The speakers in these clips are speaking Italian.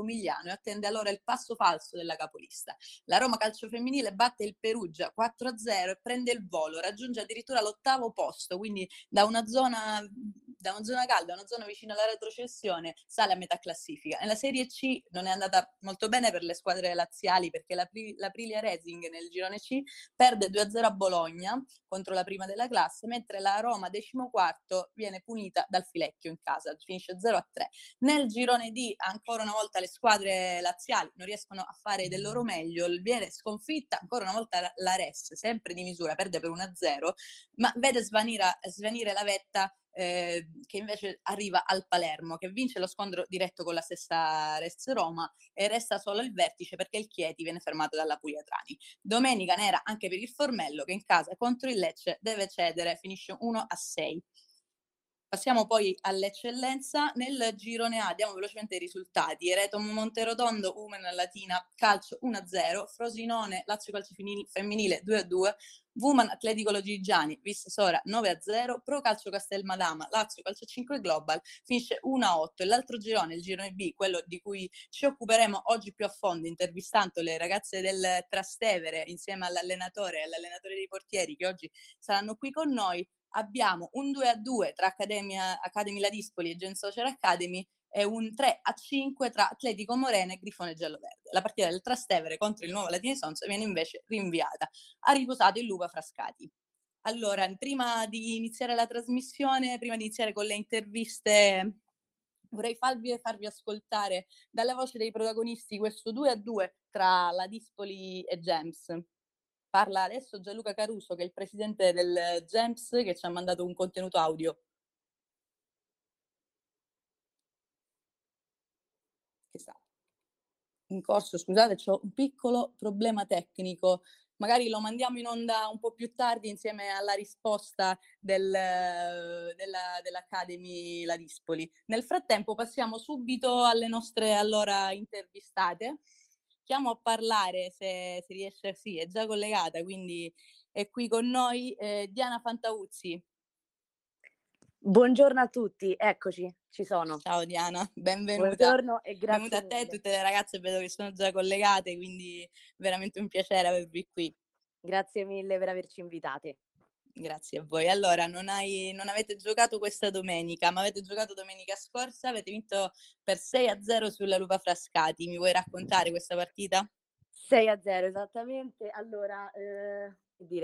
Pomigliano e attende allora il passo falso della capolista. La Roma Calcio Femminile batte il Perugia 4-0 e prende il volo, raggiunge addirittura l'8° posto, quindi da una zona calda, una zona vicina alla retrocessione, sale a metà classifica. Nella Serie C non è andata molto bene per le squadre laziali, perché l'Aprilia Racing nel girone C perde 2-0 a Bologna contro la prima della classe, mentre la Roma, 14º, viene punita dal Filecchio in casa, finisce 0-3. Nel girone D, ancora una volta le squadre laziali non riescono a fare del loro meglio, viene sconfitta ancora una volta la Res, sempre di misura, perde per 1-0, ma vede svanire la vetta che invece arriva al Palermo, che vince lo scontro diretto con la stessa Res Roma e resta solo il vertice perché il Chieti viene fermato dalla Puglia Trani. Domenica nera anche per il Formello, che in casa contro il Lecce deve cedere, finisce 1-6. Passiamo poi all'eccellenza. Nel girone A diamo velocemente i risultati: Eretum Monterotondo, Woman Latina, Calcio 1-0, Frosinone, Lazio Calcio Femminile 2-2, Woman Atletico Lodigiani, Vista Sora 9-0, Pro Calcio Castel Madama, Lazio Calcio 5 Global, finisce 1-8. E l'altro girone, il girone B, quello di cui ci occuperemo oggi più a fondo, intervistando le ragazze del Trastevere insieme all'allenatore e all'allenatore dei portieri che oggi saranno qui con noi. Abbiamo un 2-2 tra Academy Ladispoli e GEMS Soccer Academy e un 3-5 tra Atletico Morena e Grifone Giallo Verde. La partita del Trastevere contro il nuovo Latina Sonza viene invece rinviata. Ha riposato il Lupa Frascati. Allora, prima di iniziare la trasmissione, prima di iniziare con le interviste, vorrei farvi ascoltare dalla voce dei protagonisti questo 2-2 tra Ladispoli e GEMS. Parla adesso Gianluca Caruso, che è il presidente del GEMS, che ci ha mandato un contenuto audio. Che sta in corso, scusate, c'ho un piccolo problema tecnico. Magari lo mandiamo in onda un po' più tardi insieme alla risposta dell'Academy Ladispoli. Nel frattempo passiamo subito alle nostre allora intervistate. Stiamo a parlare, se riesce, sì, è già collegata, quindi è qui con noi Diana Fantauzzi. Buongiorno a tutti, eccoci, ci sono. Ciao Diana, benvenuta. Buongiorno e grazie. Benvenuta a te e tutte le ragazze, vedo che sono già collegate, quindi veramente un piacere avervi qui. Grazie mille per averci invitate. Grazie a voi. Allora, non avete giocato questa domenica, ma avete giocato domenica scorsa, avete vinto per 6-0 sulla Lupa Frascati. Mi vuoi raccontare questa partita? 6-0, esattamente. Allora,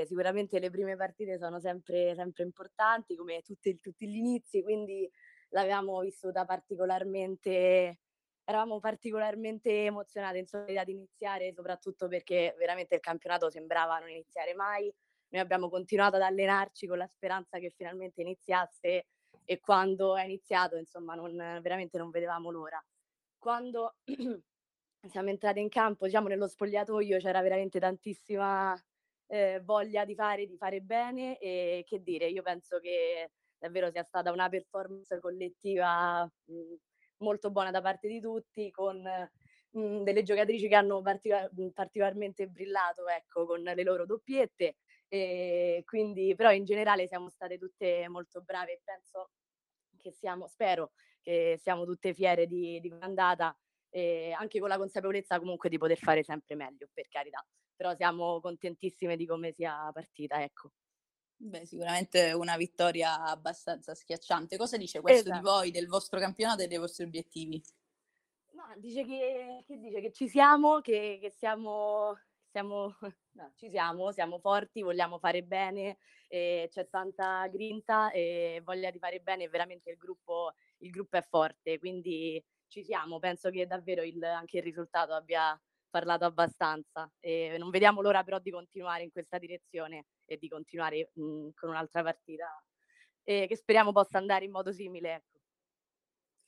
sicuramente le prime partite sono sempre importanti, come tutti gli inizi, quindi l'avevamo vissuta particolarmente... Eravamo particolarmente emozionate, insomma, ad iniziare, soprattutto perché veramente il campionato sembrava non iniziare mai. Noi abbiamo continuato ad allenarci con la speranza che finalmente iniziasse e quando è iniziato, insomma, veramente non vedevamo l'ora. Quando siamo entrate in campo, diciamo nello spogliatoio, c'era veramente tantissima voglia di fare bene e che dire, io penso che davvero sia stata una performance collettiva molto buona da parte di tutti, con delle giocatrici che hanno particolarmente brillato, ecco, con le loro doppiette. E quindi però in generale siamo state tutte molto brave e penso che spero che siamo tutte fiere di andata, anche con la consapevolezza comunque di poter fare sempre meglio, per carità, però siamo contentissime di come sia partita, ecco. Beh, sicuramente una vittoria abbastanza schiacciante. Cosa dice questo di voi, del vostro campionato e dei vostri obiettivi? No, dice che ci siamo, siamo forti, vogliamo fare bene, c'è tanta grinta e voglia di fare bene, veramente il gruppo è forte, quindi ci siamo. Penso che davvero anche il risultato abbia parlato abbastanza e non vediamo l'ora però di continuare in questa direzione e di continuare con un'altra partita che speriamo possa andare in modo simile, ecco.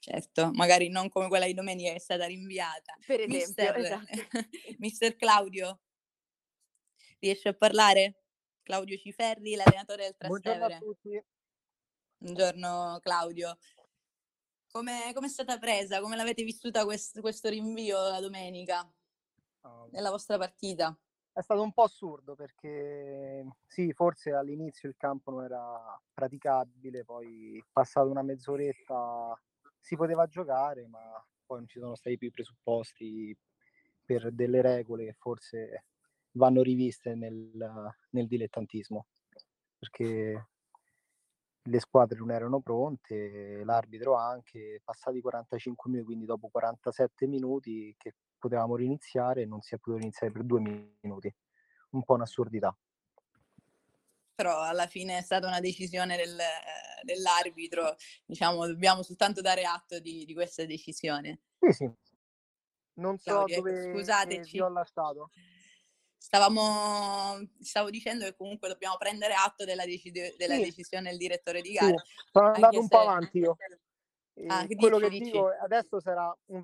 Certo, magari non come quella di domenica che è stata rinviata, per esempio. Esatto. Mister Claudio, riesce a parlare? Claudio Ciferri, l'allenatore del Trastevere. Buongiorno a tutti. Buongiorno Claudio. Come è stata presa? Come l'avete vissuta questo rinvio la domenica nella vostra partita? È stato un po' assurdo perché sì, forse all'inizio il campo non era praticabile, poi passata una mezz'oretta si poteva giocare, ma poi non ci sono stati più i presupposti per delle regole che forse vanno riviste nel dilettantismo, perché le squadre non erano pronte, l'arbitro anche, passati 45 minuti, quindi dopo 47 minuti che potevamo riniziare, non si è potuto iniziare per 2 minuti, un po' un'assurdità. Però alla fine è stata una decisione dell'arbitro, diciamo, dobbiamo soltanto dare atto di questa decisione. Sì, sì. Non so, Claudio, dove vi ho lasciato. Stavo dicendo che comunque dobbiamo prendere atto della sì, decisione del direttore di gara. Sì. Sono andato un po' avanti io. Quello che dico adesso sarà un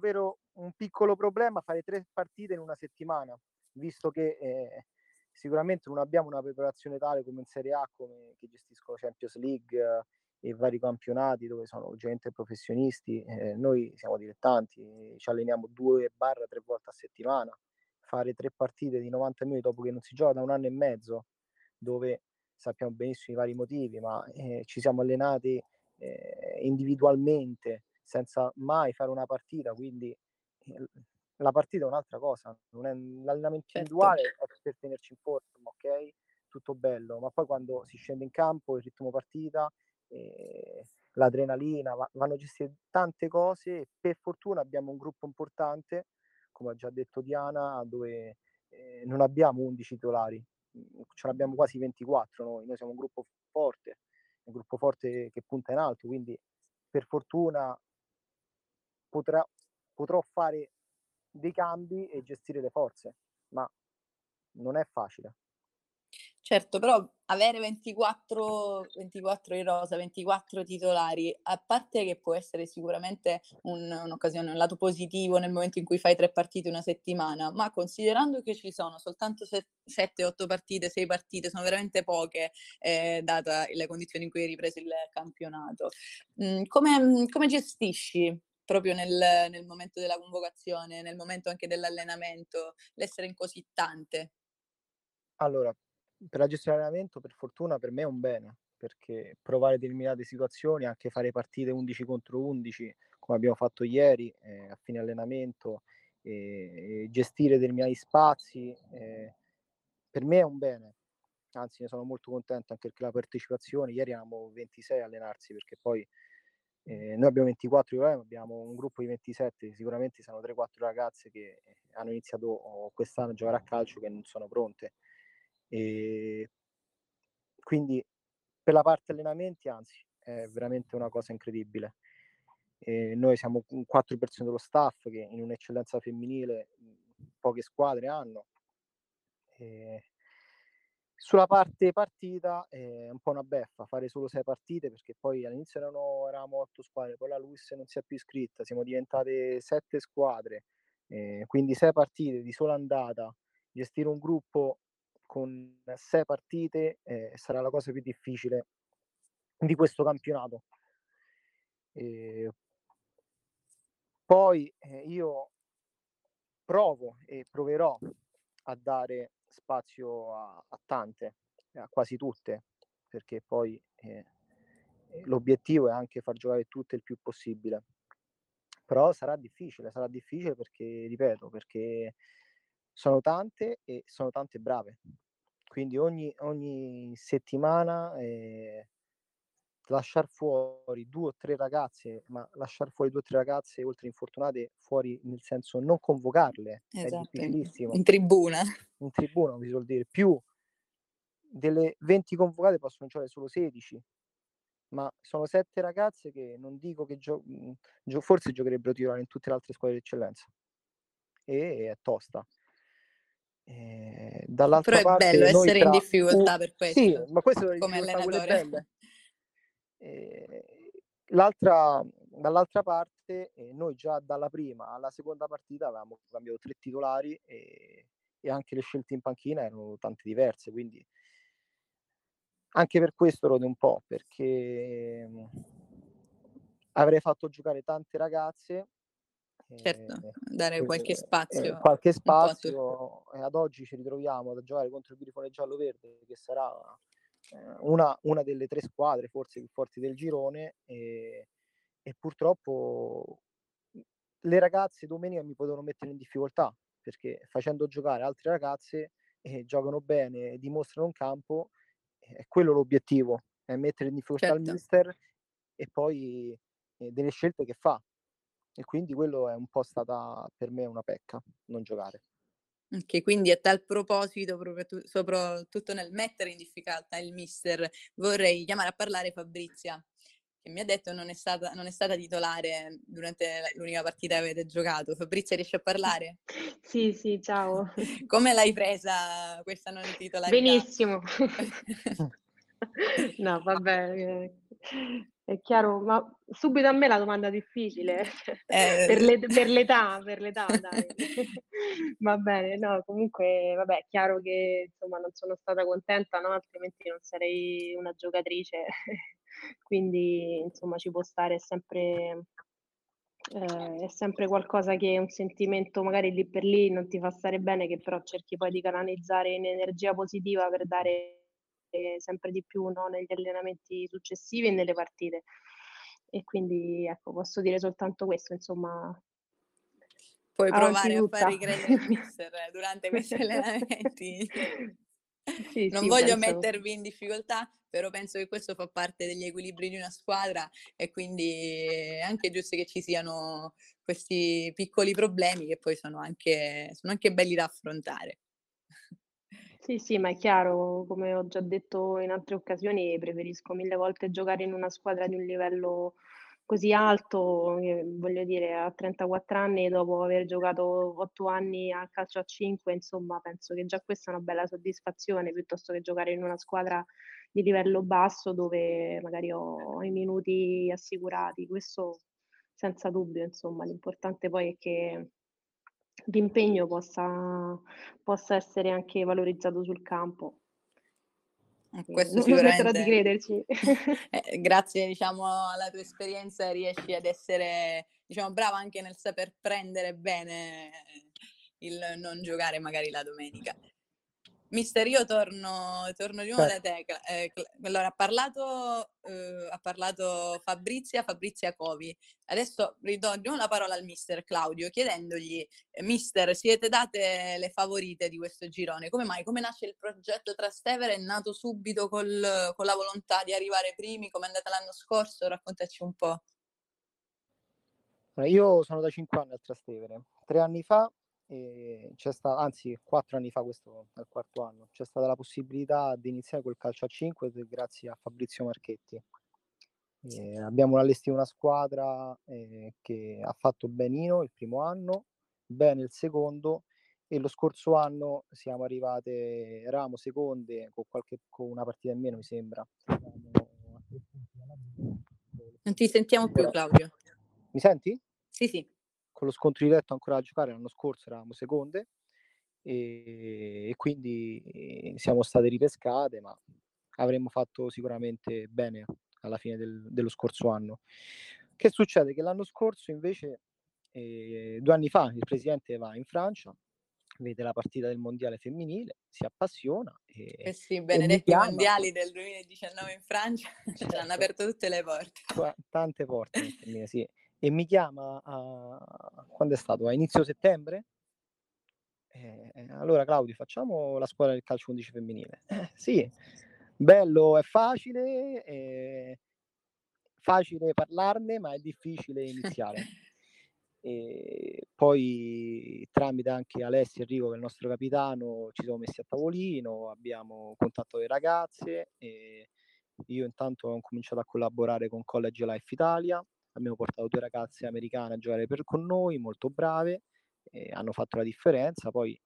piccolo problema fare 3 partite in una settimana, visto che... sicuramente non abbiamo una preparazione tale come in Serie A, come che gestiscono Champions League e vari campionati dove sono gente professionisti. Noi siamo dilettanti, ci alleniamo 2-3 volte a settimana. Fare 3 partite di 90 minuti dopo che non si gioca da 1 anno e mezzo, dove sappiamo benissimo i vari motivi, ma ci siamo allenati individualmente senza mai fare una partita, quindi... La partita è un'altra cosa, non è l'allenamento individuale, certo, è per tenerci in forma, ok? Tutto bello, ma poi quando si scende in campo, il ritmo partita, l'adrenalina, vanno gestite tante cose. Per fortuna abbiamo un gruppo importante, come ha già detto Diana, dove non abbiamo 11 titolari, ce ne abbiamo quasi 24 noi siamo un gruppo forte che punta in alto, quindi per fortuna potrò fare dei cambi e gestire le forze, ma non è facile. Certo, però avere 24 in rosa, 24 titolari, a parte che può essere sicuramente un'occasione, un lato positivo nel momento in cui fai 3 partite una settimana, ma considerando che ci sono soltanto 7-8 partite, 6 partite, sono veramente poche, data le condizioni in cui hai ripreso il campionato. Come gestisci proprio nel momento della convocazione, nel momento anche dell'allenamento, l'essere in così tante? Allora, per la gestione dell'allenamento, per fortuna, per me è un bene, perché provare determinate situazioni, anche fare partite 11 contro 11, come abbiamo fatto ieri, a fine allenamento, gestire determinati spazi, per me è un bene. Anzi, ne sono molto contento anche perché la partecipazione, ieri eravamo 26 a allenarsi, perché poi noi abbiamo 24 titolari, abbiamo un gruppo di 27, sicuramente sono 3-4 ragazze che hanno iniziato quest'anno a giocare a calcio che non sono pronte, e quindi per la parte allenamenti, anzi, è veramente una cosa incredibile. Noi siamo 4 persone dello staff che in un'eccellenza femminile poche squadre hanno. Sulla parte partita è un po' una beffa fare solo 6 partite, perché poi all'inizio eravamo 8 squadre, poi la LUIS non si è più iscritta, siamo diventate 7 squadre, quindi 6 partite di sola andata. Gestire un gruppo con 6 partite sarà la cosa più difficile di questo campionato. Poi io provo e proverò a dare spazio a tante, a quasi tutte, perché poi l'obiettivo è anche far giocare tutte il più possibile. Però sarà difficile perché, ripeto, perché sono tante e sono tante brave. Quindi ogni settimana lasciar fuori 2 o 3 ragazze, ma lasciar fuori 2 o 3 ragazze oltre infortunate, fuori nel senso non convocarle, esatto, è difficilissimo. In tribuna come si vuol dire, più delle 20 convocate possono giocare solo 16, ma sono 7 ragazze che non dico che forse giocherebbero titolari in tutte le altre squadre d'eccellenza, e è tosta. Dall'altra però è parte, bello essere in difficoltà per questo, sì, ma questo è come allenatore. Dall'altra parte noi già dalla prima alla seconda partita avevamo cambiato 3 titolari e anche le scelte in panchina erano tante diverse, quindi anche per questo rode un po', perché avrei fatto giocare tante ragazze, certo, dare qualche spazio e ad oggi ci ritroviamo ad giocare contro il Grifone Giallo Verde, che sarà una delle 3 squadre forse più forti del girone, e purtroppo le ragazze domenica mi potevano mettere in difficoltà, perché facendo giocare altre ragazze giocano bene, dimostrano un campo, è quello l'obiettivo, è mettere in difficoltà il mister e poi delle scelte che fa, e quindi quello è un po' stata per me una pecca, non giocare. Ok, quindi a tal proposito, proprio soprattutto nel mettere in difficoltà il mister, vorrei chiamare a parlare Fabrizia, che mi ha detto non è stata titolare durante l'unica partita che avete giocato. Fabrizia, riesci a parlare? Sì, ciao. Come l'hai presa questa non titolarità? Benissimo. No, vabbè, è chiaro, ma subito a me la domanda difficile, per l'età, dai. Va bene, no, comunque, vabbè, è chiaro che insomma non sono stata contenta, no? Altrimenti non sarei una giocatrice. Quindi insomma ci può stare, è sempre qualcosa che è un sentimento magari lì per lì non ti fa stare bene, che però cerchi poi di canalizzare in energia positiva per dare sempre di più, no, negli allenamenti successivi e nelle partite, e quindi ecco, posso dire soltanto questo, insomma. Puoi provare a far ricredere il mister durante questi allenamenti. Sì, non voglio mettervi in difficoltà, però penso che questo fa parte degli equilibri di una squadra, e quindi è anche giusto che ci siano questi piccoli problemi che poi sono anche belli da affrontare. Sì, ma è chiaro, come ho già detto in altre occasioni, preferisco 1000 volte giocare in una squadra di un livello così alto, voglio dire, a 34 anni, dopo aver giocato 8 anni al calcio a 5, insomma, penso che già questa è una bella soddisfazione, piuttosto che giocare in una squadra di livello basso dove magari ho i minuti assicurati. Questo senza dubbio, insomma, l'importante poi è che l'impegno possa essere anche valorizzato sul campo. Questo sicuramente di crederci. Grazie, diciamo, alla tua esperienza riesci ad essere, diciamo, brava anche nel saper prendere bene il non giocare magari la domenica. Mister, io torno di nuovo da te. Allora, ha parlato Fabrizia Covi. Adesso ridò di nuovo la parola al mister Claudio, chiedendogli: mister, siete date le favorite di questo girone? Come mai? Come nasce il progetto Trastevere? È nato subito con la volontà di arrivare primi? Come è andata l'anno scorso? Raccontaci un po'. Io sono da 5 anni al Trastevere. 3 anni fa, anzi 4 anni fa, questo è il 4º anno, c'è stata la possibilità di iniziare col calcio a 5 grazie a Fabrizio Marchetti. Abbiamo allestito una squadra che ha fatto benino il primo anno, bene il secondo, e lo scorso anno siamo arrivate ramo seconde con una partita in meno, mi sembra. Non ti sentiamo più, Claudio. Mi senti? Sì. Con lo scontro diretto ancora a giocare, l'anno scorso eravamo seconde e quindi siamo state ripescate, ma avremmo fatto sicuramente bene alla fine dello scorso anno. Che succede? Che l'anno scorso invece, 2 anni fa, il presidente va in Francia, vede la partita del mondiale femminile, si appassiona. Sì, benedetti i mondiali del 2019 in Francia, certo. Ci hanno aperto tutte le porte. Tante porte, sì. E mi chiama quando è stato? A inizio settembre? Allora Claudio, facciamo la squadra del calcio 11 femminile. Sì, bello, è facile, parlarne, ma è difficile iniziare. Poi tramite anche Alessio Enrico, che è il nostro capitano, ci siamo messi a tavolino, abbiamo contattato le ragazze, io intanto ho cominciato a collaborare con College Life Italia. Abbiamo portato 2 ragazze americane a giocare con noi, molto brave, hanno fatto la differenza. Poi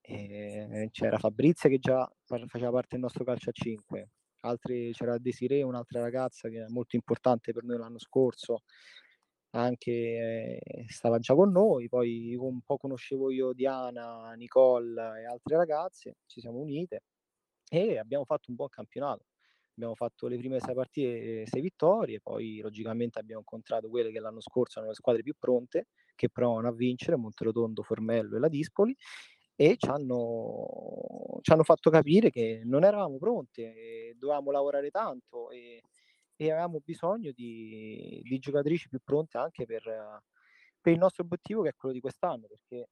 c'era Fabrizia che già faceva parte del nostro calcio a 5, c'era Desiree, un'altra ragazza che è molto importante per noi l'anno scorso, anche stava già con noi. Poi un po' conoscevo io Diana, Nicole e altre ragazze, ci siamo unite e abbiamo fatto un buon campionato. Abbiamo fatto le prime 6 partite, 6 vittorie, poi logicamente abbiamo incontrato quelle che l'anno scorso erano le squadre più pronte, che provano a vincere, Monterotondo, Formello e Ladispoli, e ci hanno fatto capire che non eravamo pronte, dovevamo lavorare tanto e avevamo bisogno di giocatrici più pronte anche per per il nostro obiettivo, che è quello di quest'anno, perché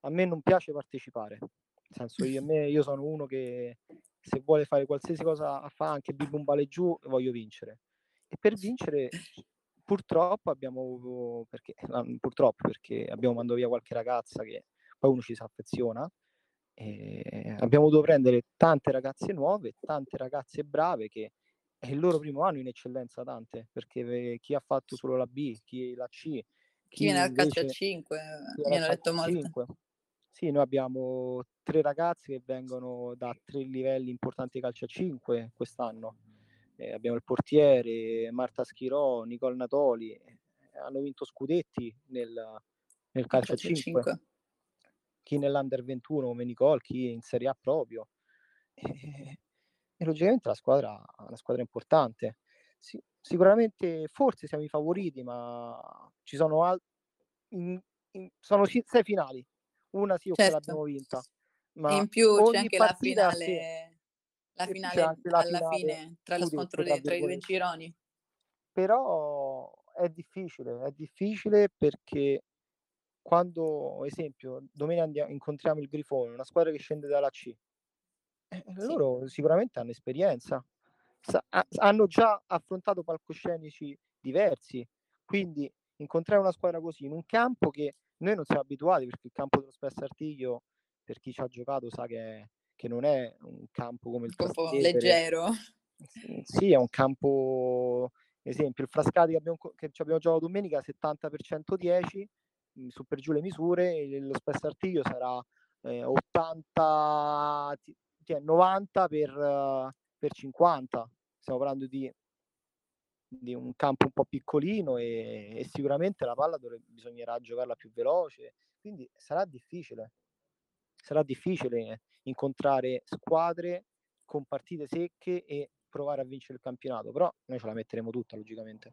a me non piace partecipare, nel senso io sono uno che se vuole fare qualsiasi cosa fa, anche bibumbale giù, voglio vincere. E per vincere purtroppo abbiamo mandato via qualche ragazza che poi uno ci si affeziona, e abbiamo dovuto prendere tante ragazze nuove, tante ragazze brave, che è il loro primo anno in eccellenza, tante, perché chi ha fatto solo la B, chi la C, chi viene al calcio a 5, mi hanno detto molto. Sì, noi abbiamo 3 ragazzi che vengono da 3 livelli importanti di calcio a 5 quest'anno. Abbiamo il portiere, Marta Schirò, Nicole Natoli, hanno vinto scudetti nel calcio a 5. Chi nell'Under 21 come Nicole, chi in Serie A proprio. E logicamente la squadra è una squadra importante. Sì, sicuramente forse siamo i favoriti, ma ci sono sono 6 finali. Una sì, certo, l'abbiamo vinta. Ma in più c'è anche la finale, sì, la finale anche alla fine tra lo scontro tra i due gironi. Però è difficile perché quando, esempio, domenica incontriamo il Grifone, una squadra che scende dalla C, loro sicuramente hanno esperienza, hanno già affrontato palcoscenici diversi, quindi incontrare una squadra così in un campo che noi non siamo abituati, perché il campo dello Spesso Artiglio, per chi ci ha giocato sa che non è un campo come il Trastevere, leggero. Sì, è un campo, esempio il Frascati che ci abbiamo giocato domenica, 70%-10 su per giù le misure, lo Spesso Artiglio sarà 80, 90 per 50, stiamo parlando di un campo un po' piccolino e sicuramente la palla bisognerà giocarla più veloce, quindi sarà difficile incontrare squadre con partite secche e provare a vincere il campionato, però noi ce la metteremo tutta logicamente.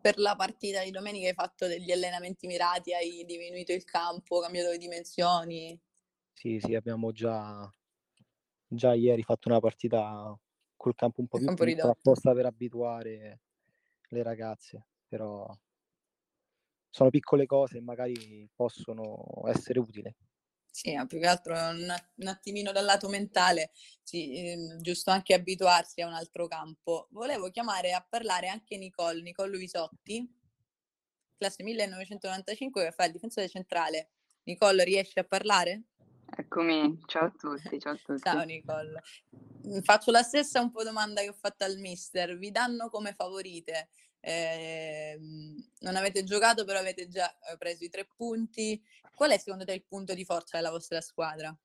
Per la partita di domenica hai fatto degli allenamenti mirati, hai diminuito il campo, cambiato le dimensioni? Sì, abbiamo già ieri fatto una partita col campo un po' più ridotto, apposta per abituare le ragazze, però sono piccole cose e magari possono essere utili. Sì, più che altro un attimino dal lato mentale, sì, giusto anche abituarsi a un altro campo. Volevo chiamare a parlare anche Nicole Luvisotti, classe 1995, che fa il difensore centrale. Nicole, riesci a parlare? Eccomi, ciao a tutti. Ciao Nicole. Faccio la stessa un po' domanda che ho fatto al mister. Vi danno come favorite? Non avete giocato, però avete già preso i 3 punti. Qual è secondo te il punto di forza della vostra squadra?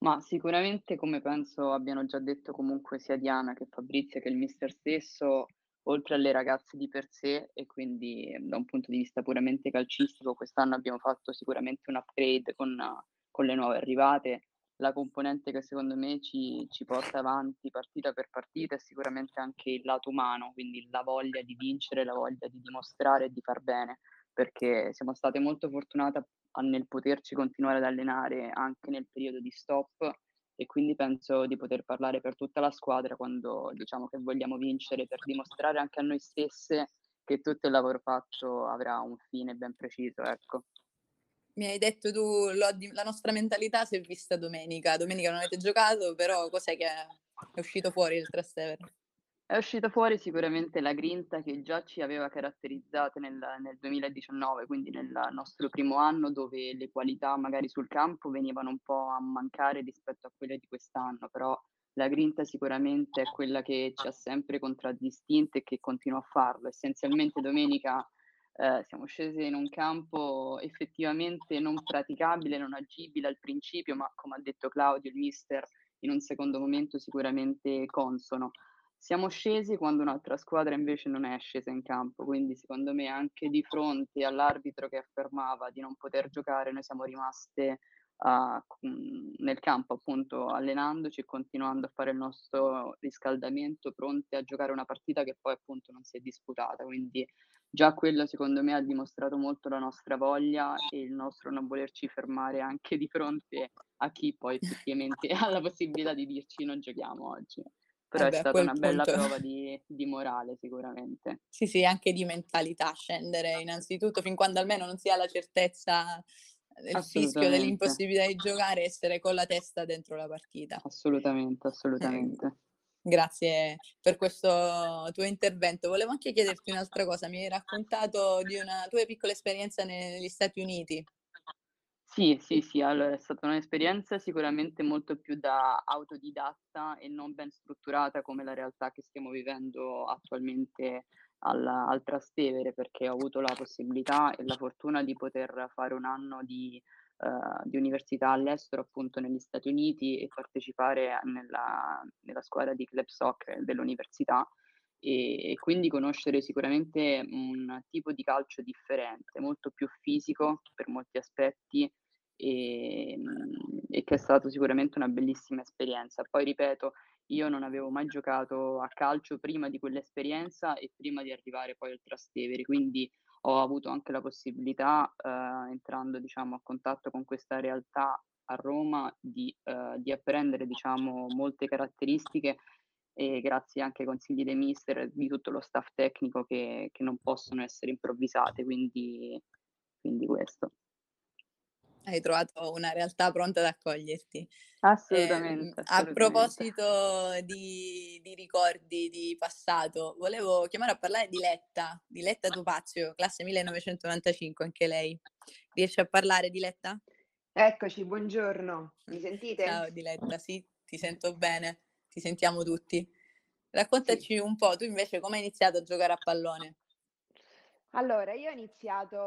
Ma sicuramente, come penso abbiano già detto comunque sia Diana che Fabrizia che il mister stesso, oltre alle ragazze di per sé, e quindi da un punto di vista puramente calcistico quest'anno abbiamo fatto sicuramente un upgrade con le nuove arrivate. La componente che secondo me ci porta avanti partita per partita è sicuramente anche il lato umano, quindi la voglia di vincere, la voglia di dimostrare e di far bene, perché siamo state molto fortunate nel poterci continuare ad allenare anche nel periodo di stop, e quindi penso di poter parlare per tutta la squadra quando diciamo che vogliamo vincere, per dimostrare anche a noi stesse che tutto il lavoro fatto avrà un fine ben preciso, ecco. Mi hai detto tu, la nostra mentalità si è vista domenica non avete giocato, però cos'è che è uscito fuori il Trastevere? È uscita fuori sicuramente la grinta che già ci aveva caratterizzate nel 2019, quindi nel nostro primo anno, dove le qualità magari sul campo venivano un po' a mancare rispetto a quelle di quest'anno, però la grinta sicuramente è quella che ci ha sempre contraddistinte e che continua a farlo. Essenzialmente domenica siamo scese in un campo effettivamente non praticabile, non agibile al principio, ma come ha detto Claudio, il mister, in un secondo momento sicuramente consono. Siamo scesi quando un'altra squadra invece non è scesa in campo, quindi secondo me anche di fronte all'arbitro che affermava di non poter giocare, noi siamo rimaste nel campo, appunto, allenandoci e continuando a fare il nostro riscaldamento, pronte a giocare una partita che poi appunto non si è disputata, quindi già quello secondo me ha dimostrato molto la nostra voglia e il nostro non volerci fermare anche di fronte a chi poi effettivamente ha la possibilità di dirci non giochiamo oggi. però è stata una bella prova di morale sicuramente. Sì, sì, anche di mentalità, scendere innanzitutto, fin quando almeno non si ha la certezza del fischio, dell'impossibilità di giocare, essere con la testa dentro la partita. Assolutamente, assolutamente. Grazie per questo tuo intervento. Volevo anche chiederti un'altra cosa, mi hai raccontato di una tua piccola esperienza negli Stati Uniti. Sì, sì, sì, allora è stata un'esperienza sicuramente molto più da autodidatta e non ben strutturata come la realtà che stiamo vivendo attualmente al Trastevere, perché ho avuto la possibilità e la fortuna di poter fare un anno di università all'estero, appunto negli Stati Uniti, e partecipare nella squadra di club soccer dell'università. E quindi conoscere sicuramente un tipo di calcio differente, molto più fisico per molti aspetti, e che è stata sicuramente una bellissima esperienza. Poi ripeto, io non avevo mai giocato a calcio prima di quell'esperienza e prima di arrivare poi al Trastevere, quindi ho avuto anche la possibilità, entrando diciamo a contatto con questa realtà a Roma, di apprendere diciamo molte caratteristiche, e grazie anche ai consigli dei mister, di tutto lo staff tecnico, che non possono essere improvvisate, quindi questo. Hai trovato una realtà pronta ad accoglierti. Assolutamente. A proposito di ricordi di passato, volevo chiamare a parlare di Diletta Topazio, classe 1995 anche lei. Riesci a parlare, Diletta? Eccoci, buongiorno. Mi sentite? Ciao Diletta, sì, ti sento bene. Ti sentiamo tutti. Raccontaci un po', tu invece come hai iniziato a giocare a pallone? Allora, io ho iniziato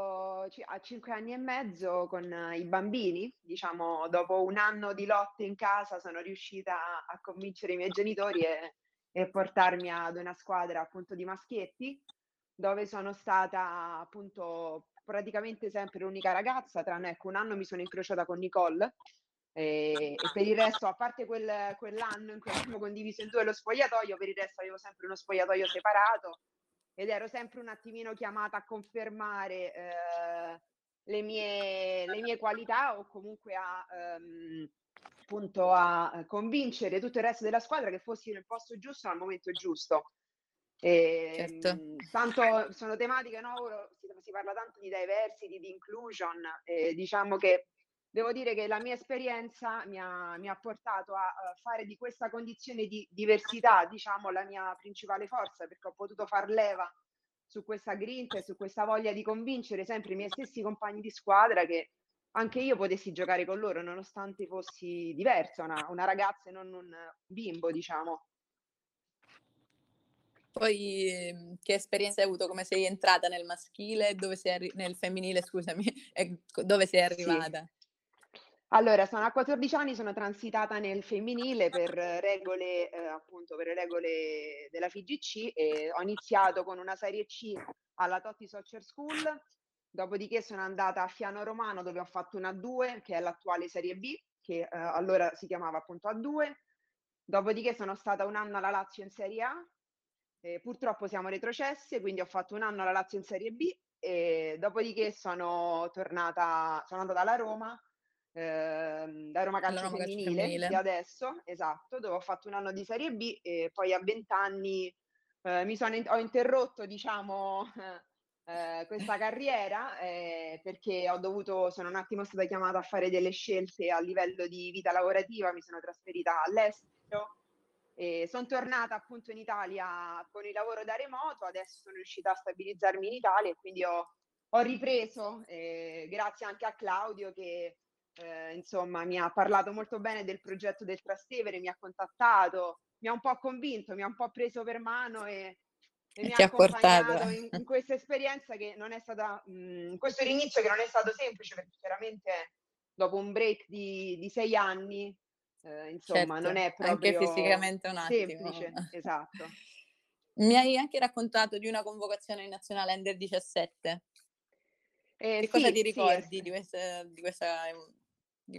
a 5 anni e mezzo con i bambini, diciamo dopo un anno di lotte in casa sono riuscita a convincere i miei genitori e portarmi ad una squadra appunto di maschietti, dove sono stata appunto praticamente sempre l'unica ragazza, tranne ecco un anno mi sono incrociata con Nicole, e per il resto, a parte quell'anno in cui abbiamo condiviso in due lo spogliatoio, per il resto avevo sempre uno spogliatoio separato ed ero sempre un attimino chiamata a confermare le mie qualità, o comunque appunto a convincere tutto il resto della squadra che fossi nel posto giusto al momento giusto. Tanto sono tematiche, no? Ora si parla tanto di diversity, di inclusion, diciamo che devo dire che la mia esperienza mi ha portato a fare di questa condizione di diversità, diciamo, la mia principale forza, perché ho potuto far leva su questa grinta e su questa voglia di convincere sempre i miei stessi compagni di squadra che anche io potessi giocare con loro, nonostante fossi diversa, una ragazza e non un bimbo, diciamo. Poi che esperienza hai avuto? Come sei entrata nel maschile, nel femminile, scusami, dove sei arrivata? Sì. Allora, a 14 anni sono transitata nel femminile per regole della FIGC, e ho iniziato con una serie C alla Totti Soccer School, dopodiché sono andata a Fiano Romano dove ho fatto una A2, che è l'attuale serie B, che allora si chiamava appunto A2, dopodiché sono stata un anno alla Lazio in serie A, e purtroppo siamo retrocesse, quindi ho fatto un anno alla Lazio in serie B, e dopodiché sono andata alla Roma, da Roma Calcio Femminile di adesso, esatto, dove ho fatto un anno di Serie B, e poi a 20 anni ho interrotto, diciamo, questa carriera, perché sono un attimo stata chiamata a fare delle scelte a livello di vita lavorativa, mi sono trasferita all'estero e sono tornata appunto in Italia con il lavoro da remoto, adesso sono riuscita a stabilizzarmi in Italia e quindi ho ripreso, grazie anche a Claudio che insomma mi ha parlato molto bene del progetto del Trastevere, mi ha contattato, mi ha un po' convinto, mi ha un po' preso per mano e mi ha accompagnato in questa esperienza che non è stata, questo inizio che non è stato semplice, perché chiaramente dopo un break di 6 anni insomma, certo, non è proprio anche fisicamente un attimo semplice, esatto. Mi hai anche raccontato di una convocazione in nazionale Under 17, che cosa ti ricordi di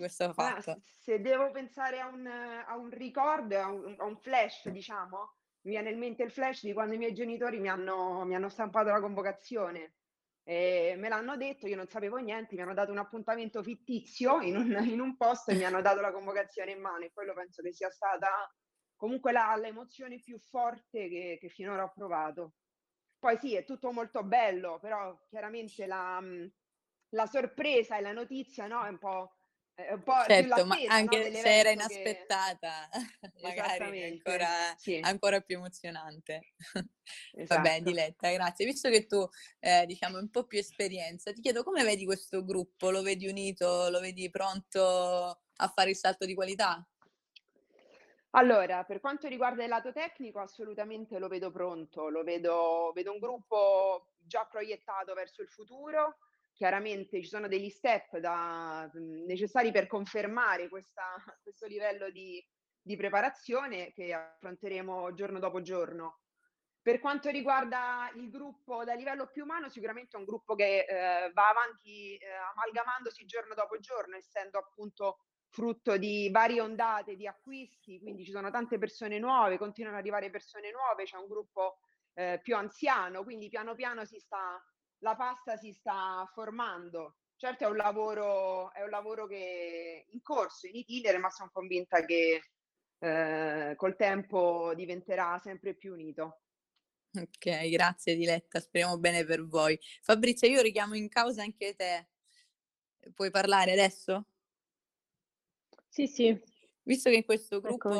questo fatto? Se devo pensare a un ricordo, a un flash, diciamo, mi viene in mente il flash di quando i miei genitori mi hanno stampato la convocazione e me l'hanno detto, io non sapevo niente, mi hanno dato un appuntamento fittizio in un posto e mi hanno dato la convocazione in mano, e quello penso che sia stata comunque l'emozione più forte che finora ho provato. Poi sì, è tutto molto bello, però chiaramente la sorpresa e la notizia, no, è un po' certo, ma anche se era inaspettata, magari ancora più emozionante. Esatto. Vabbè, Diletta, grazie. Visto che tu, diciamo, un po' più esperienza, ti chiedo come vedi questo gruppo? Lo vedi unito? Lo vedi pronto a fare il salto di qualità? Allora, per quanto riguarda il lato tecnico, assolutamente lo vedo pronto, vedo un gruppo già proiettato verso il futuro. Chiaramente ci sono degli step necessari per confermare questo livello di preparazione che affronteremo giorno dopo giorno. Per quanto riguarda il gruppo da livello più umano, sicuramente è un gruppo che va avanti amalgamandosi giorno dopo giorno, essendo appunto frutto di varie ondate di acquisti, quindi ci sono tante persone nuove, continuano ad arrivare persone nuove, c'è un gruppo più anziano, quindi piano piano la pasta si sta formando. Certo è un lavoro che in corso, in itinere, ma sono convinta che col tempo diventerà sempre più unito. Ok, grazie Diletta, speriamo bene per voi. Fabrizia, io richiamo in causa anche te, puoi parlare adesso? Sì. Visto che in questo gruppo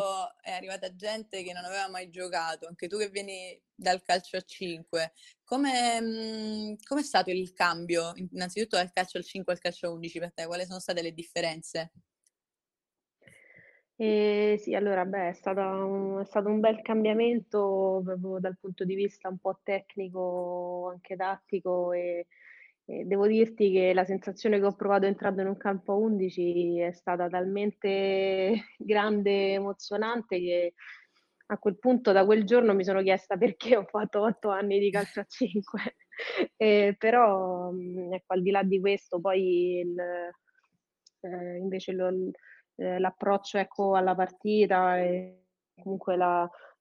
è arrivata gente che non aveva mai giocato, anche tu che vieni dal calcio a 5, com'è stato il cambio? Innanzitutto dal calcio al 5 al calcio a 11 per te, quali sono state le differenze? Sì, allora, è stato un bel cambiamento proprio dal punto di vista un po' tecnico, anche tattico, e devo dirti che la sensazione che ho provato entrando in un campo a 11 è stata talmente grande, emozionante, che a quel punto, da quel giorno, mi sono chiesta perché ho fatto 8 anni di calcio a 5. Però, ecco, al di là di questo, poi invece l'approccio, ecco, alla partita, e comunque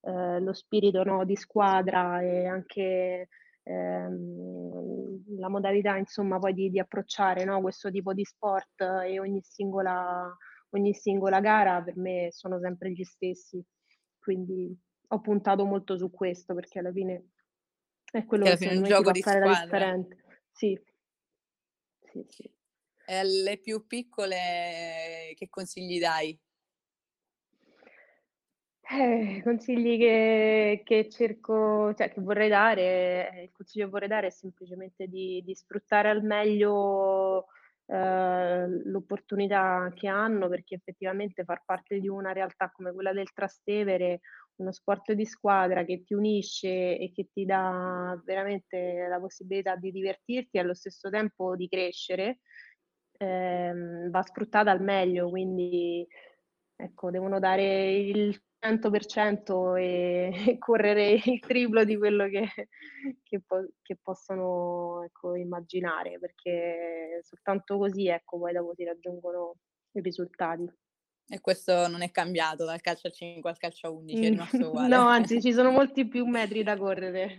lo spirito, no, di squadra, e anche la modalità, insomma, poi di approcciare, no, questo tipo di sport, e ogni singola gara per me sono sempre gli stessi, quindi ho puntato molto su questo, perché alla fine è quello che un gioco di fare squadra. Differente. Sì. E alle più piccole che consigli dai? Consigli che vorrei dare, il consiglio che vorrei dare è semplicemente di sfruttare al meglio l'opportunità che hanno, perché effettivamente far parte di una realtà come quella del Trastevere, uno sport di squadra che ti unisce e che ti dà veramente la possibilità di divertirti e allo stesso tempo di crescere, va sfruttata al meglio, quindi ecco, devono dare il 100% e correre il triplo di quello che possono, ecco, immaginare, perché soltanto così, ecco, poi dopo si raggiungono i risultati. E questo non è cambiato dal calcio a 5 al calcio a 11, è rimasto uguale. No, anzi, ci sono molti più metri da correre.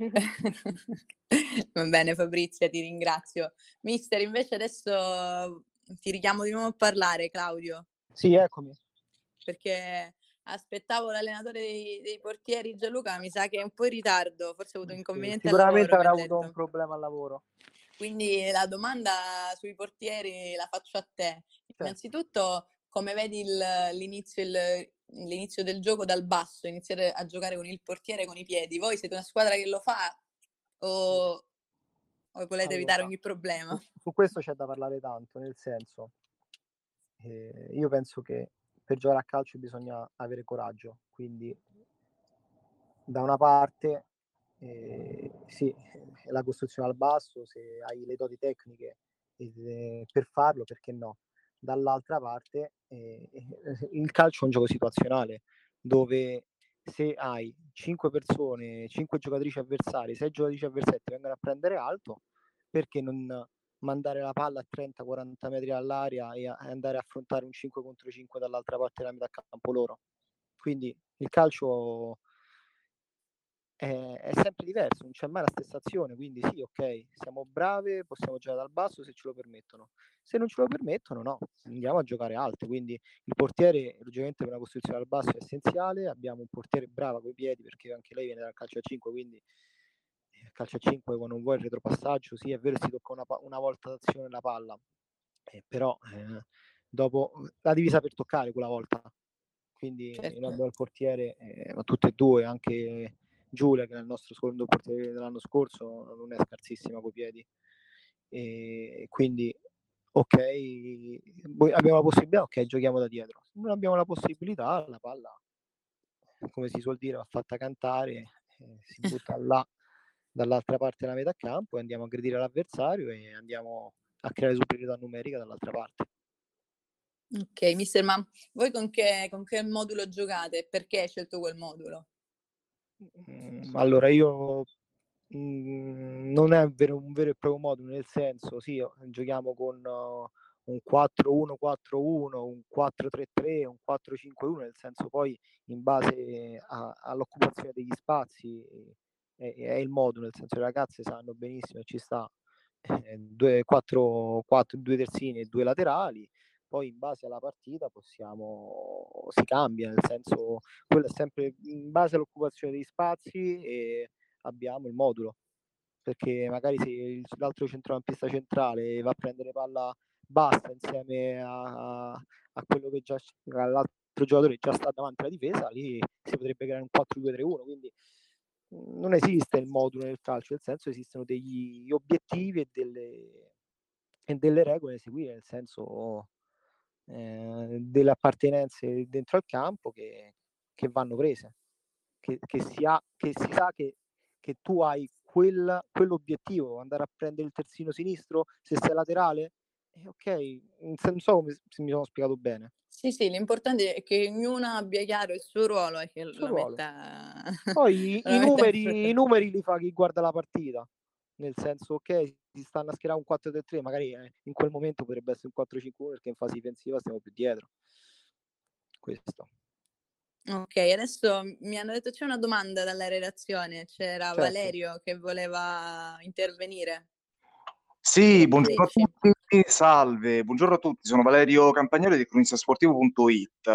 Va bene Fabrizia, ti ringrazio. Mister, invece adesso ti richiamo di nuovo a parlare, Claudio. Sì, eccomi. Perché aspettavo l'allenatore dei portieri, Gianluca, mi sa che è un po' in ritardo, forse ha avuto un inconveniente al lavoro. Sicuramente avrà avuto un problema al lavoro. Quindi la domanda sui portieri la faccio a te. Certo. Innanzitutto, come vedi l'inizio del gioco dal basso, iniziare a giocare con il portiere con i piedi? Voi siete una squadra che lo fa o volete evitare ogni problema? Su questo c'è da parlare tanto, nel senso, io penso che per giocare a calcio bisogna avere coraggio, quindi da una parte sì, la costruzione al basso, se hai le doti tecniche per farlo, perché no? Dall'altra parte il calcio è un gioco situazionale, dove se hai 5 persone, 5 giocatrici avversari, 6 giocatrici avversari vengono a prendere alto, perché non mandare la palla a 30-40 metri all'aria e andare a affrontare un 5 contro 5 dall'altra parte della metà campo loro? Quindi il calcio è sempre diverso, non c'è mai la stessa azione, quindi sì, ok, siamo brave, possiamo giocare dal basso se ce lo permettono, se non ce lo permettono no, andiamo a giocare alto. Quindi il portiere logicamente per una costruzione dal basso è essenziale, abbiamo un portiere brava coi piedi perché anche lei viene dal calcio a 5, quindi calcio a 5 quando non vuoi il retropassaggio, sì è vero si tocca una volta d'azione la palla, però dopo la divisa per toccare quella volta, quindi certo. In ambito al portiere ma tutte e due, anche Giulia che è il nostro secondo portiere dell'anno scorso non è scarsissima coi piedi, e quindi ok abbiamo la possibilità, ok giochiamo da dietro, se non abbiamo la possibilità la palla come si suol dire va fatta cantare, si butta là dall'altra parte della metà campo e andiamo a aggredire l'avversario e andiamo a creare superiorità numerica dall'altra parte. Ok, mister, ma voi con che modulo giocate? Perché hai scelto quel modulo? Allora, io non è un vero e proprio modulo, nel senso, sì, giochiamo con un 4-1-4-1, un 4-3-3, un 4-5-1, nel senso poi in base all'occupazione degli spazi è il modulo, nel senso le ragazze sanno benissimo ci sta 2 terzini e 2 laterali, poi in base alla partita si cambia, nel senso quello è sempre in base all'occupazione degli spazi e abbiamo il modulo, perché magari se l'altro centrocampista centrale va a prendere palla bassa insieme a quello che già all'altro giocatore già sta davanti alla difesa, lì si potrebbe creare un 4-2-3-1, quindi non esiste il modulo nel calcio, nel senso esistono degli obiettivi e delle regole da seguire, nel senso delle appartenenze dentro al campo che vanno prese, che si sa che tu hai quell'obiettivo, andare a prendere il terzino sinistro se sei laterale, ok, non so se mi sono spiegato bene. Sì, l'importante è che ognuna abbia chiaro il suo ruolo e che lo metta. Poi i numeri li fa chi guarda la partita, nel senso ok, si stanno a schierare un 4-3-3, magari in quel momento potrebbe essere un 4-5-1 perché in fase difensiva stiamo più dietro. Questo. Ok, adesso mi hanno detto c'è una domanda dalla redazione, c'era certo. Valerio che voleva intervenire. Sì, buongiorno a tutti, salve, buongiorno a tutti, sono Valerio Campagnoli di cronistasportivo.it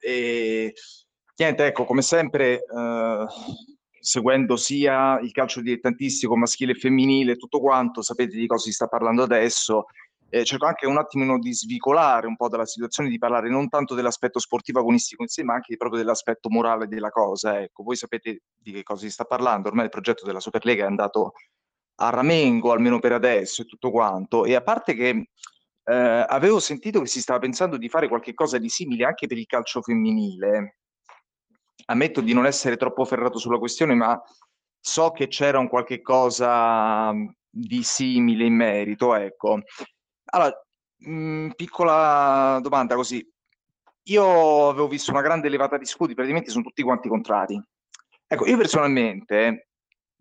e niente, ecco, come sempre seguendo sia il calcio dilettantistico maschile e femminile, tutto quanto, sapete di cosa si sta parlando adesso, cerco anche un attimino di svicolare un po' dalla situazione, di parlare non tanto dell'aspetto sportivo agonistico in sé, ma anche proprio dell'aspetto morale della cosa, ecco, voi sapete di che cosa si sta parlando, ormai il progetto della Superlega è andato a ramengo, almeno per adesso, e tutto quanto, e a parte che avevo sentito che si stava pensando di fare qualche cosa di simile anche per il calcio femminile. Ammetto di non essere troppo ferrato sulla questione, ma so che c'era un qualche cosa di simile in merito, ecco. Allora, piccola domanda così. Io avevo visto una grande levata di scudi, praticamente sono tutti quanti contrari. Ecco, io personalmente,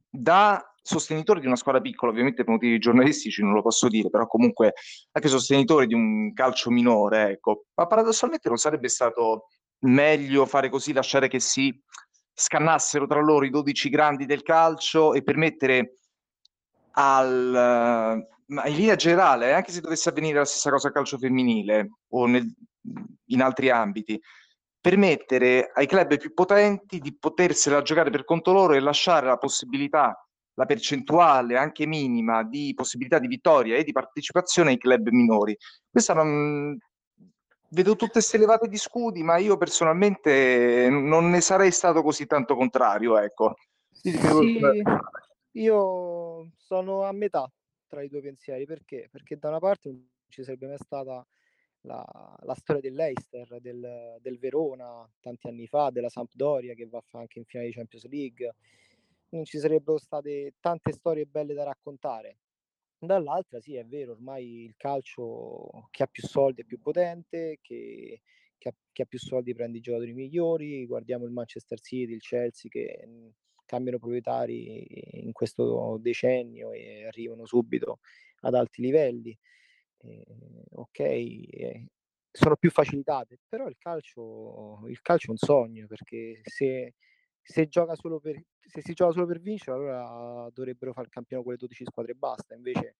da sostenitore di una squadra piccola, ovviamente per motivi giornalistici non lo posso dire, però comunque anche sostenitore di un calcio minore, ecco, ma paradossalmente non sarebbe stato meglio fare così, lasciare che si scannassero tra loro i 12 grandi del calcio e permettere ma in linea generale, anche se dovesse avvenire la stessa cosa al calcio femminile o in altri ambiti, permettere ai club più potenti di potersela giocare per conto loro e lasciare la possibilità, la percentuale anche minima di possibilità di vittoria e di partecipazione ai club minori. Questa non... Vedo tutte queste levate di scudi, ma io personalmente non ne sarei stato così tanto contrario, ecco. Sì, io sono a metà tra i due pensieri, perché da una parte non ci sarebbe mai stata la storia dell'Eister, del Verona tanti anni fa, della Sampdoria che va anche in finale di Champions League, non ci sarebbero state tante storie belle da raccontare. Dall'altra sì, è vero, ormai il calcio che ha più soldi è più potente, che ha più soldi prende i giocatori migliori, guardiamo il Manchester City, il Chelsea che cambiano proprietari in questo decennio e arrivano subito ad alti livelli, ok, sono più facilitate, però il calcio è un sogno, perché se se si gioca solo per vincere, allora dovrebbero fare il campionato con le 12 squadre e basta. Invece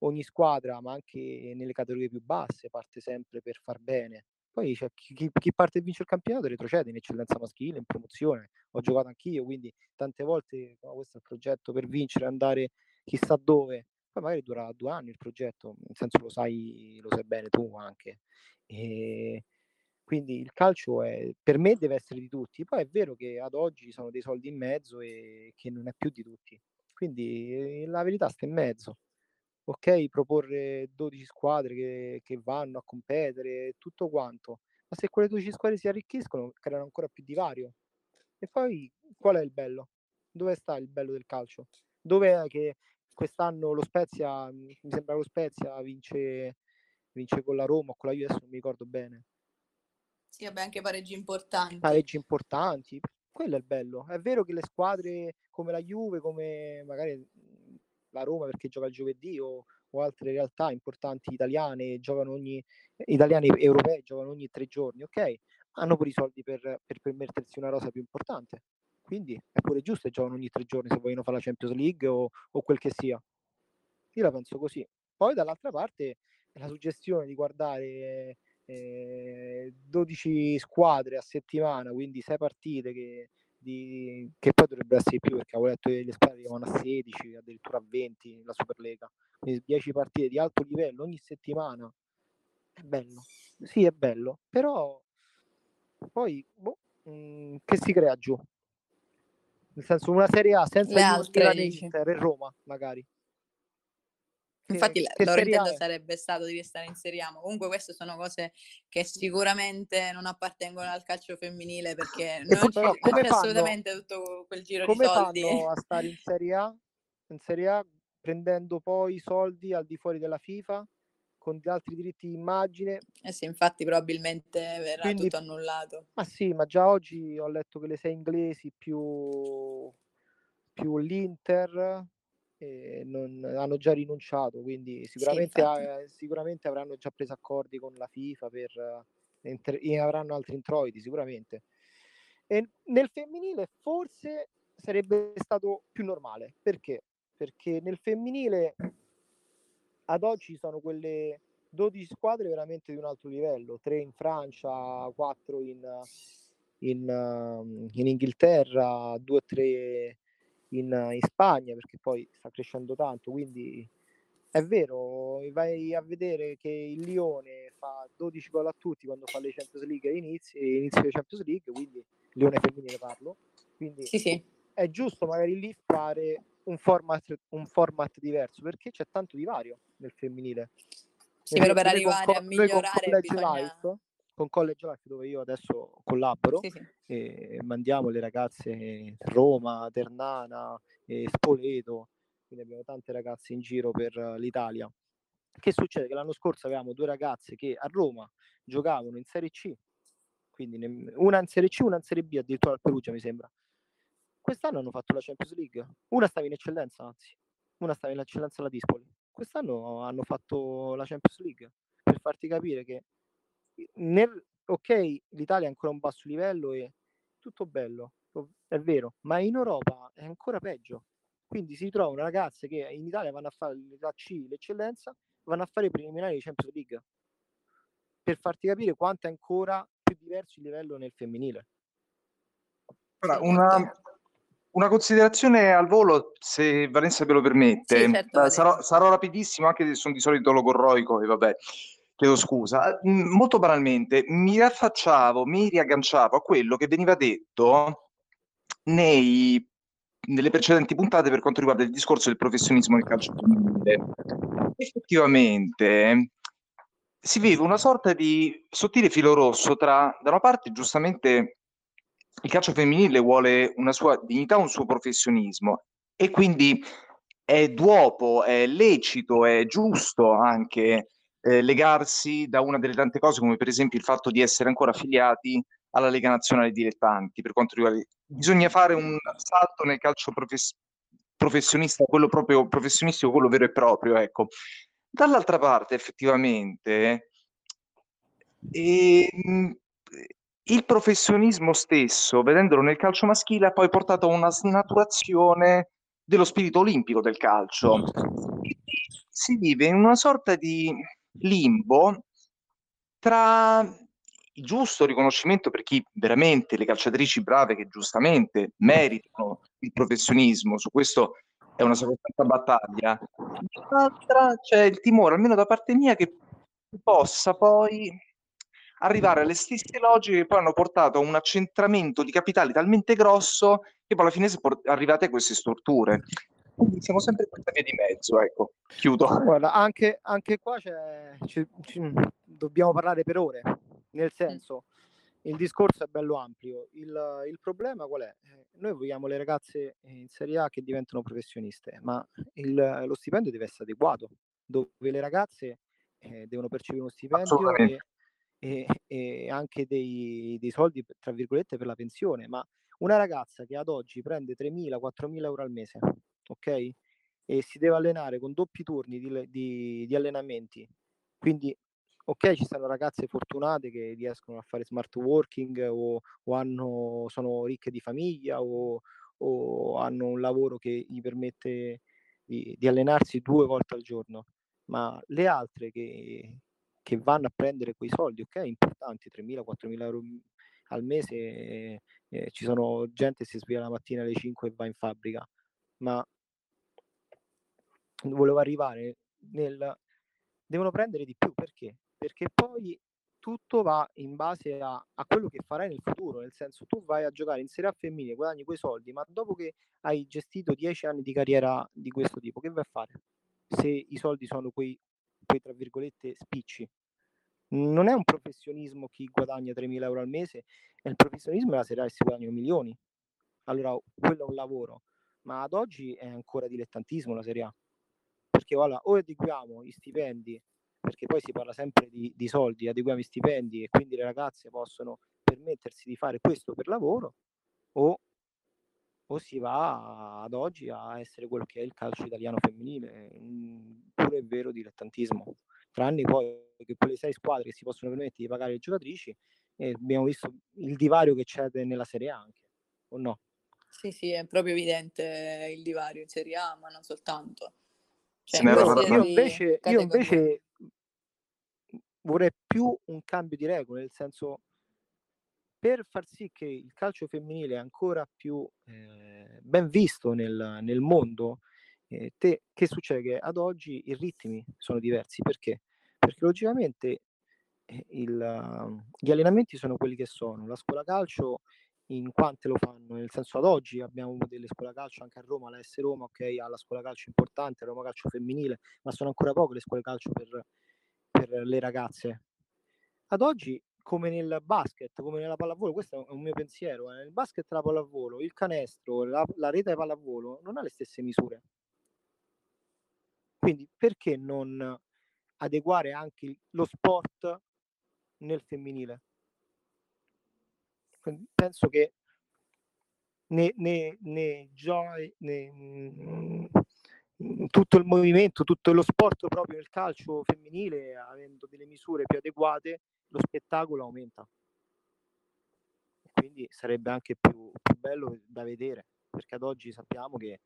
ogni squadra, ma anche nelle categorie più basse, parte sempre per far bene. Poi cioè, chi parte e vince il campionato retrocede in eccellenza maschile, in promozione. Ho giocato anch'io, quindi tante volte questo è il progetto per vincere, andare chissà dove. Poi magari dura 2 anni il progetto, nel senso lo sai bene tu anche. E quindi il calcio per me deve essere di tutti. Poi è vero che ad oggi sono dei soldi in mezzo e che non è più di tutti. Quindi la verità sta in mezzo. Ok, proporre 12 squadre che vanno a competere, tutto quanto, ma se quelle 12 squadre si arricchiscono, creano ancora più divario. E poi qual è il bello? Dove sta il bello del calcio? Dov'è che quest'anno lo Spezia, mi sembra lo Spezia vince con la Roma o con la Juve, adesso non mi ricordo bene. Sì, vabbè, anche pareggi importanti. Pareggi importanti, quello è il bello. È vero che le squadre come la Juve, come magari la Roma perché gioca il giovedì o altre realtà importanti italiane italiane europee giocano ogni 3 giorni, ok? Hanno pure i soldi per permettersi una rosa più importante. Quindi è pure giusto che giocano ogni 3 giorni se vogliono fare la Champions League o quel che sia. Io la penso così. Poi dall'altra parte la suggestione di guardare 12 squadre a settimana, quindi 6 partite che poi dovrebbero essere più, perché avevo letto che le squadre arrivano a 16, addirittura a 20 la Superlega, quindi 10 partite di alto livello ogni settimana. È bello, sì, è bello, però poi che si crea giù, nel senso, una Serie A senza l'Inter e Roma magari. Infatti l'orientamento sarebbe stato di restare in Serie A, ma comunque queste sono cose che sicuramente non appartengono al calcio femminile, perché non c'è assolutamente tutto quel giro di soldi. Come fanno a stare in Serie A prendendo poi soldi al di fuori della FIFA con altri diritti di immagine? Eh sì, infatti probabilmente verrà tutto annullato. Ma sì, ma già oggi ho letto che le 6 inglesi più l'Inter hanno già rinunciato, quindi sicuramente avranno già preso accordi con la FIFA e avranno altri introiti sicuramente. E nel femminile forse sarebbe stato più normale, perché nel femminile ad oggi sono quelle 12 squadre veramente di un alto livello, 3 in Francia, 4 in Inghilterra, 2 o 3 in Spagna, perché poi sta crescendo tanto. Quindi è vero, vai a vedere che il Lione fa 12 gol a tutti quando fa le Champions League inizio le Champions League, quindi Lione femminile parlo, quindi sì. È giusto magari lì fare un format diverso, perché c'è tanto divario nel femminile. Sì, però per arrivare a migliorare con College Life, dove io adesso collaboro, sì. E mandiamo le ragazze Roma, Ternana, Spoleto, quindi abbiamo tante ragazze in giro per l'Italia. Che succede? Che l'anno scorso avevamo 2 ragazze che a Roma giocavano in Serie C, quindi una in Serie C, una in Serie B, addirittura al Perugia mi sembra. Quest'anno hanno fatto la Champions League, una stava in eccellenza, anzi, una stava in eccellenza alla Dispoli. Quest'anno hanno fatto la Champions League, per farti capire che ok, l'Italia è ancora un basso livello e tutto bello, è vero, ma in Europa è ancora peggio. Quindi si trovano ragazze che in Italia vanno a fare la C, l'eccellenza, vanno a fare i preliminari di Champions League, per farti capire quanto è ancora più diverso il livello nel femminile. Allora, una considerazione al volo, se Vanessa me lo permette. Sì, certo, sarò rapidissimo, anche se sono di solito logorroico, e vabbè, chiedo scusa. Molto banalmente mi riagganciavo a quello che veniva detto nelle precedenti puntate per quanto riguarda il discorso del professionismo nel calcio femminile. Effettivamente si vive una sorta di sottile filo rosso tra, da una parte, giustamente il calcio femminile vuole una sua dignità, un suo professionismo, e quindi è duopo, è lecito, è giusto anche legarsi da una delle tante cose, come per esempio il fatto di essere ancora affiliati alla Lega Nazionale Dilettanti. Per quanto riguarda, bisogna fare un salto nel calcio professionista, quello proprio professionistico, quello vero e proprio, ecco. Dall'altra parte effettivamente il professionismo stesso, vedendolo nel calcio maschile, ha poi portato a una snaturazione dello spirito olimpico del calcio. Si vive in una sorta di limbo tra il giusto riconoscimento per chi veramente, le calciatrici brave che giustamente meritano il professionismo, su questo è una separata battaglia, dall'altra c'è il timore, almeno da parte mia, che possa poi arrivare alle stesse logiche che poi hanno portato a un accentramento di capitali talmente grosso che poi alla fine si è arrivate a queste strutture. Quindi siamo sempre in questa via di mezzo, ecco. Chiudo. Guarda, anche qua dobbiamo parlare per ore, nel senso, il discorso è bello ampio. Il problema qual è? Noi vogliamo le ragazze in Serie A che diventano professioniste, ma lo stipendio deve essere adeguato, dove le ragazze devono percepire uno stipendio e anche dei soldi, tra virgolette, per la pensione. Ma una ragazza che ad oggi prende 3.000-4.000 euro al mese, ok? E si deve allenare con doppi turni di allenamenti, quindi ok, ci sono ragazze fortunate che riescono a fare smart working o sono ricche di famiglia o hanno un lavoro che gli permette di allenarsi 2 volte al giorno, ma le altre che vanno a prendere quei soldi, ok, importanti, 3.000-4.000 euro al mese, ci sono gente che si sveglia la mattina alle 5 e va in fabbrica. Ma volevo arrivare devono prendere di più, perché poi tutto va in base a quello che farai nel futuro, nel senso, tu vai a giocare in Serie A femminile, guadagni quei soldi, ma dopo che hai gestito 10 anni di carriera di questo tipo, che vai a fare? Se i soldi sono quei tra virgolette spicci, non è un professionismo chi guadagna 3.000 euro al mese, è il professionismo della Serie A che si guadagnano milioni. Allora quello è un lavoro, ma ad oggi è ancora dilettantismo la Serie A, perché voilà, o adeguiamo gli stipendi, perché poi si parla sempre di soldi, adeguiamo gli stipendi e quindi le ragazze possono permettersi di fare questo per lavoro, o si va ad oggi a essere quello che è il calcio italiano femminile, pure è vero dilettantismo, tranne poi che quelle 6 squadre che si possono permettere di pagare le giocatrici, abbiamo visto il divario che c'è nella Serie A anche, o no? Sì, è proprio evidente il divario in Serie A, ma non soltanto. Cioè, io invece vorrei più un cambio di regole, nel senso, per far sì che il calcio femminile è ancora più ben visto nel mondo, che succede? Che ad oggi i ritmi sono diversi. Perché? Perché logicamente gli allenamenti sono quelli che sono, la scuola calcio in quante lo fanno, nel senso, ad oggi abbiamo delle scuole calcio anche a Roma, la Res Roma, ok, ha la scuola calcio importante, Roma Calcio Femminile, ma sono ancora poche le scuole calcio per le ragazze. Ad oggi, come nel basket, come nella pallavolo, questo è un mio pensiero, nel basket, la pallavolo, il canestro, la rete di pallavolo non ha le stesse misure. Quindi perché non adeguare anche lo sport nel femminile? Penso che tutto il movimento, tutto lo sport proprio nel calcio femminile, avendo delle misure più adeguate, lo spettacolo aumenta, quindi sarebbe anche più bello da vedere, perché ad oggi sappiamo che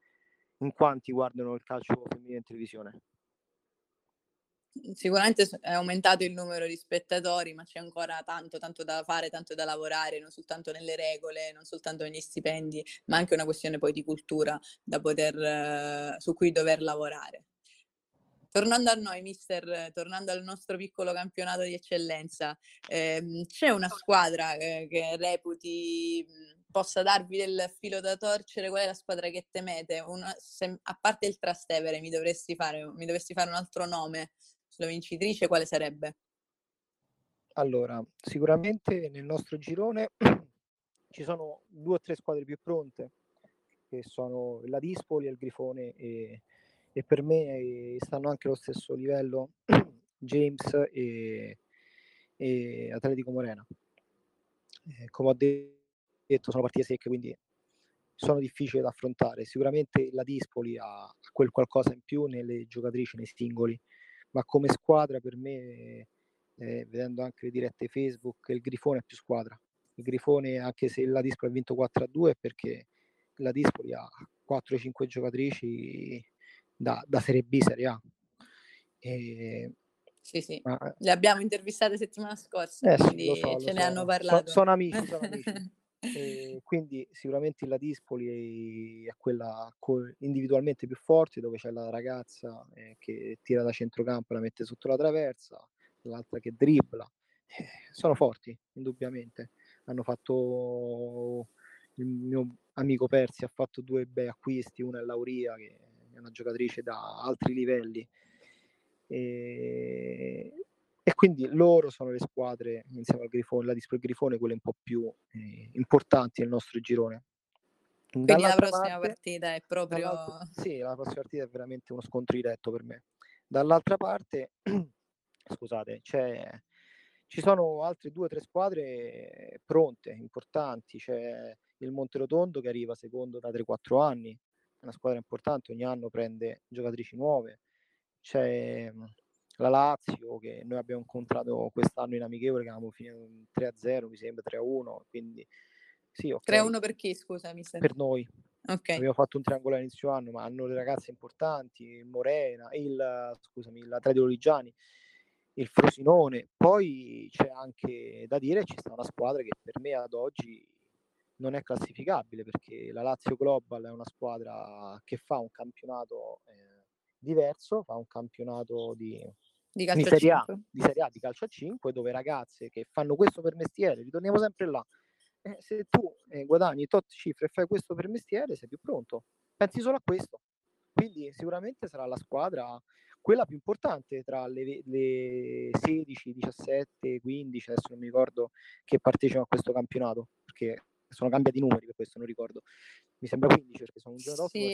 in quanti guardano il calcio femminile in televisione. Sicuramente è aumentato il numero di spettatori, ma c'è ancora tanto da fare, tanto da lavorare, non soltanto nelle regole, non soltanto negli stipendi, ma anche una questione poi di cultura su cui dover lavorare. Tornando a noi, mister, tornando al nostro piccolo campionato di eccellenza, c'è una squadra che reputi possa darvi del filo da torcere? Qual è la squadra che temete? A parte il Trastevere, mi dovresti fare un altro nome sulla vincitrice, quale sarebbe? Allora, sicuramente nel nostro girone ci sono 2 o 3 squadre più pronte, che sono la Dispoli e il Grifone, e per me stanno anche allo stesso livello GEMS e Atletico Morena. Come ho detto, sono partite secche, quindi sono difficili da affrontare. Sicuramente la Dispoli ha quel qualcosa in più nelle giocatrici, nei singoli, ma come squadra per me, vedendo anche le dirette Facebook, il Grifone è più squadra, il Grifone, anche se la Dispoli ha vinto 4-2, perché la Dispoli ha 4-5 giocatrici da Serie B, Serie A. E... Sì, ma... le abbiamo intervistate settimana scorsa, quindi ne hanno parlato. Sono amici, sono amici. Quindi sicuramente la Dispoli è quella individualmente più forte, dove c'è la ragazza che tira da centrocampo e la mette sotto la traversa, l'altra che dribbla. Sono forti, indubbiamente. Hanno fatto, il mio amico Persi ha fatto due bei acquisti, una è Lauria, che è una giocatrice da altri livelli, e quindi loro sono le squadre, insieme al Grifone, la Dispoli e il Grifone, quelle un po' più importanti nel nostro girone. Quindi dall'altra partita è proprio... Sì, la prossima partita è veramente uno scontro diretto per me. Dall'altra parte, scusate, ci sono altre 2 o 3 squadre pronte, importanti. C'è il Monterotondo che arriva secondo da 3-4 anni, è una squadra importante, ogni anno prende giocatrici nuove. C'è la Lazio che noi abbiamo incontrato quest'anno in amichevole, che avevamo finito 3-0, mi sembra 3-1, quindi sì, okay. 3-1 per chi, scusami? Per noi, okay. Abbiamo fatto un triangolare all'inizio anno, ma hanno le ragazze importanti, il Morena, l'Atletico Lodigiani, il Frosinone. Poi c'è anche da dire, ci sta una squadra che per me ad oggi non è classificabile, perché la Lazio Global è una squadra che fa un campionato diverso, fa un campionato di calcio di Serie A, di calcio a 5, dove ragazze che fanno questo per mestiere, ritorniamo sempre là, se tu guadagni tot cifre e fai questo per mestiere sei più pronto, pensi solo a questo. Quindi sicuramente sarà la squadra quella più importante tra le 16, 17, 15, adesso non mi ricordo, che partecipano a questo campionato, perché sono cambiati i numeri, per questo non ricordo, mi sembra 15, perché sono un giorno dopo,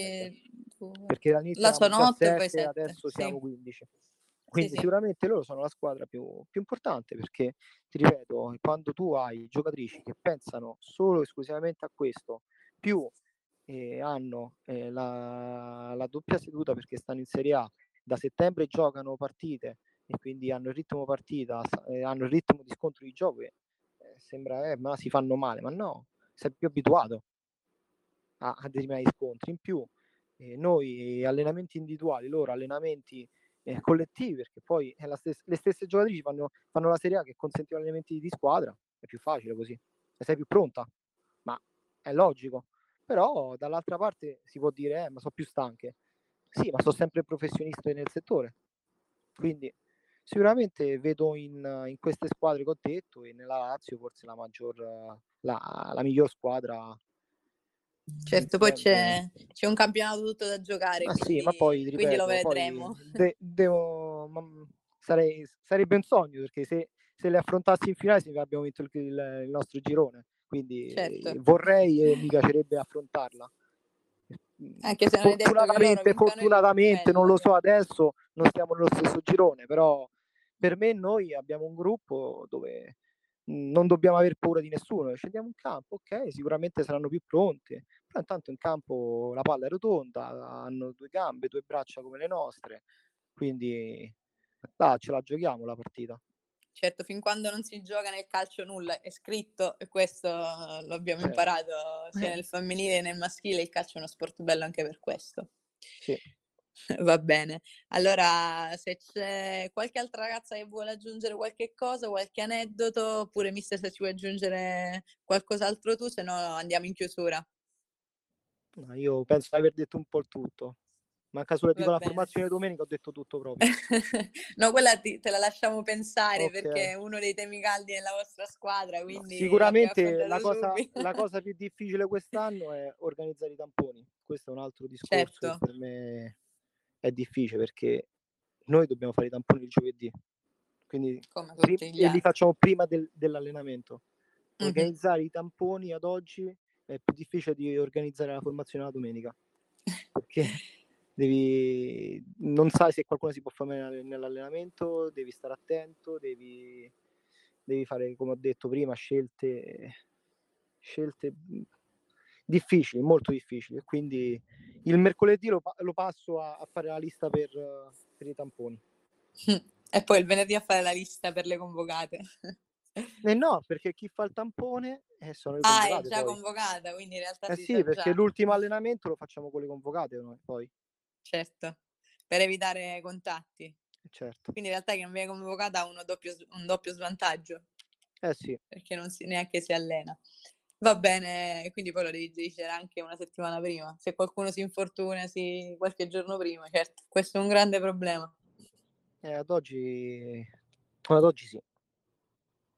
perché all'inizio la sono 8 e poi 7, adesso siamo 15, quindi sì. Sicuramente loro sono la squadra più importante, perché ti ripeto, quando tu hai giocatrici che pensano solo e esclusivamente a questo, più hanno la doppia seduta, perché stanno in Serie A da settembre, giocano partite e quindi hanno il ritmo partita, hanno il ritmo di scontro di gioco, sembra ma si fanno male, ma no, sei più abituato a determinati scontri. In più noi allenamenti individuali, loro allenamenti collettivi, perché poi le stesse giocatrici fanno la Serie A che consente allenamenti di squadra, è più facile così e sei più pronta, ma è logico. Però dall'altra parte si può dire ma sono più stanche, sì, ma sono sempre professionista nel settore, quindi sicuramente vedo in queste squadre che ho detto e nella Lazio forse la miglior squadra. Certo, poi c'è un campionato tutto da giocare, quindi, sì, ma poi, ripeto, quindi lo vedremo. Sarebbe un sogno, perché se le affrontassi in finale significa abbiamo vinto il nostro girone, quindi certo. Vorrei e mi piacerebbe affrontarla. Anche se fortunatamente non lo so, adesso non stiamo nello stesso girone, però per me noi abbiamo un gruppo dove non dobbiamo aver paura di nessuno, scendiamo in campo, ok, sicuramente saranno più pronte, però intanto in campo la palla è rotonda, hanno 2 gambe, 2 braccia come le nostre, quindi ce la giochiamo la partita. Certo, fin quando non si gioca nel calcio nulla è scritto, e questo lo abbiamo imparato sia nel femminile che nel maschile. Il calcio è uno sport bello anche per questo. Sì. Va bene. Allora, se c'è qualche altra ragazza che vuole aggiungere qualche cosa, qualche aneddoto, oppure mister se ci vuoi aggiungere qualcos'altro tu, se no andiamo in chiusura. No, io penso di aver detto un po' il tutto. Manca solo la formazione di domenica, ho detto tutto proprio. No, quella te la lasciamo pensare, okay, perché è uno dei temi caldi nella vostra squadra, quindi no, sicuramente la cosa più difficile quest'anno è organizzare i tamponi. Questo è un altro discorso, certo, che per me è difficile, perché noi dobbiamo fare i tamponi il giovedì, quindi li facciamo prima dell'allenamento. Mm-hmm. Organizzare i tamponi ad oggi è più difficile di organizzare la formazione la domenica, perché non sai se qualcuno si può fare nell'allenamento, devi stare attento, devi fare, come ho detto prima, scelte difficili, molto difficili. Quindi il mercoledì lo passo a fare la lista per i tamponi, e poi il venerdì a fare la lista per le convocate. No, perché chi fa il tampone sono i convocati. Ah, è già poi convocata, quindi in realtà sì, perché già l'ultimo allenamento lo facciamo con le convocate noi poi. Certo, per evitare contatti. Certo. Quindi in realtà che non viene convocata ha un doppio svantaggio. Eh sì. Perché non si, neanche si allena. Va bene, quindi poi lo devi dicere anche una settimana prima. Se qualcuno si infortuna qualche giorno prima, certo. Questo è un grande problema. Ad oggi sì.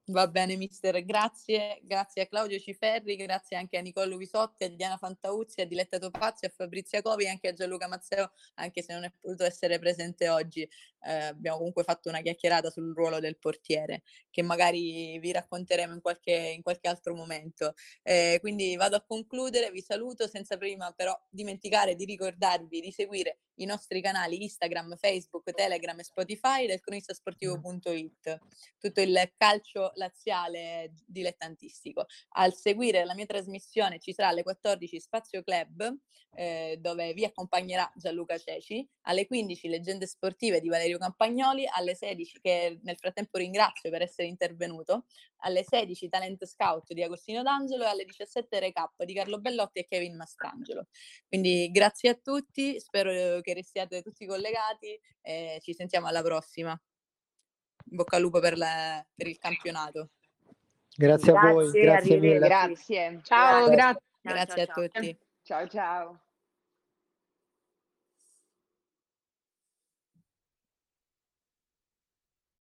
Va bene, mister, grazie a Claudio Ciferri, grazie anche a Nicole Luvisotti, a Diana Fantauzzi, a Diletta Topazio, a Fabrizia Covi e anche a Gianluca Mazzeo, anche se non è potuto essere presente oggi. Abbiamo comunque fatto una chiacchierata sul ruolo del portiere, che magari vi racconteremo in qualche altro momento. Quindi vado a concludere, vi saluto, senza prima però dimenticare di ricordarvi di seguire i nostri canali Instagram, Facebook, Telegram e Spotify del cronistasportivo.it. Tutto il calcio laziale dilettantistico. Al seguire la mia trasmissione ci sarà alle 14 Spazio Club, dove vi accompagnerà Gianluca Ceci, alle 15 Leggende Sportive di Valerio Campagnoli, alle 16, che nel frattempo ringrazio per essere intervenuto, alle 16 Talent Scout di Agostino D'Angelo e alle 17 Recap di Carlo Bellotti e Kevin Mastrangelo. Quindi grazie a tutti, spero che restiate tutti collegati e ci sentiamo alla prossima. In bocca al lupo per il campionato. Grazie a voi, grazie mille. Grazie. Ciao, grazie a tutti. Ciao.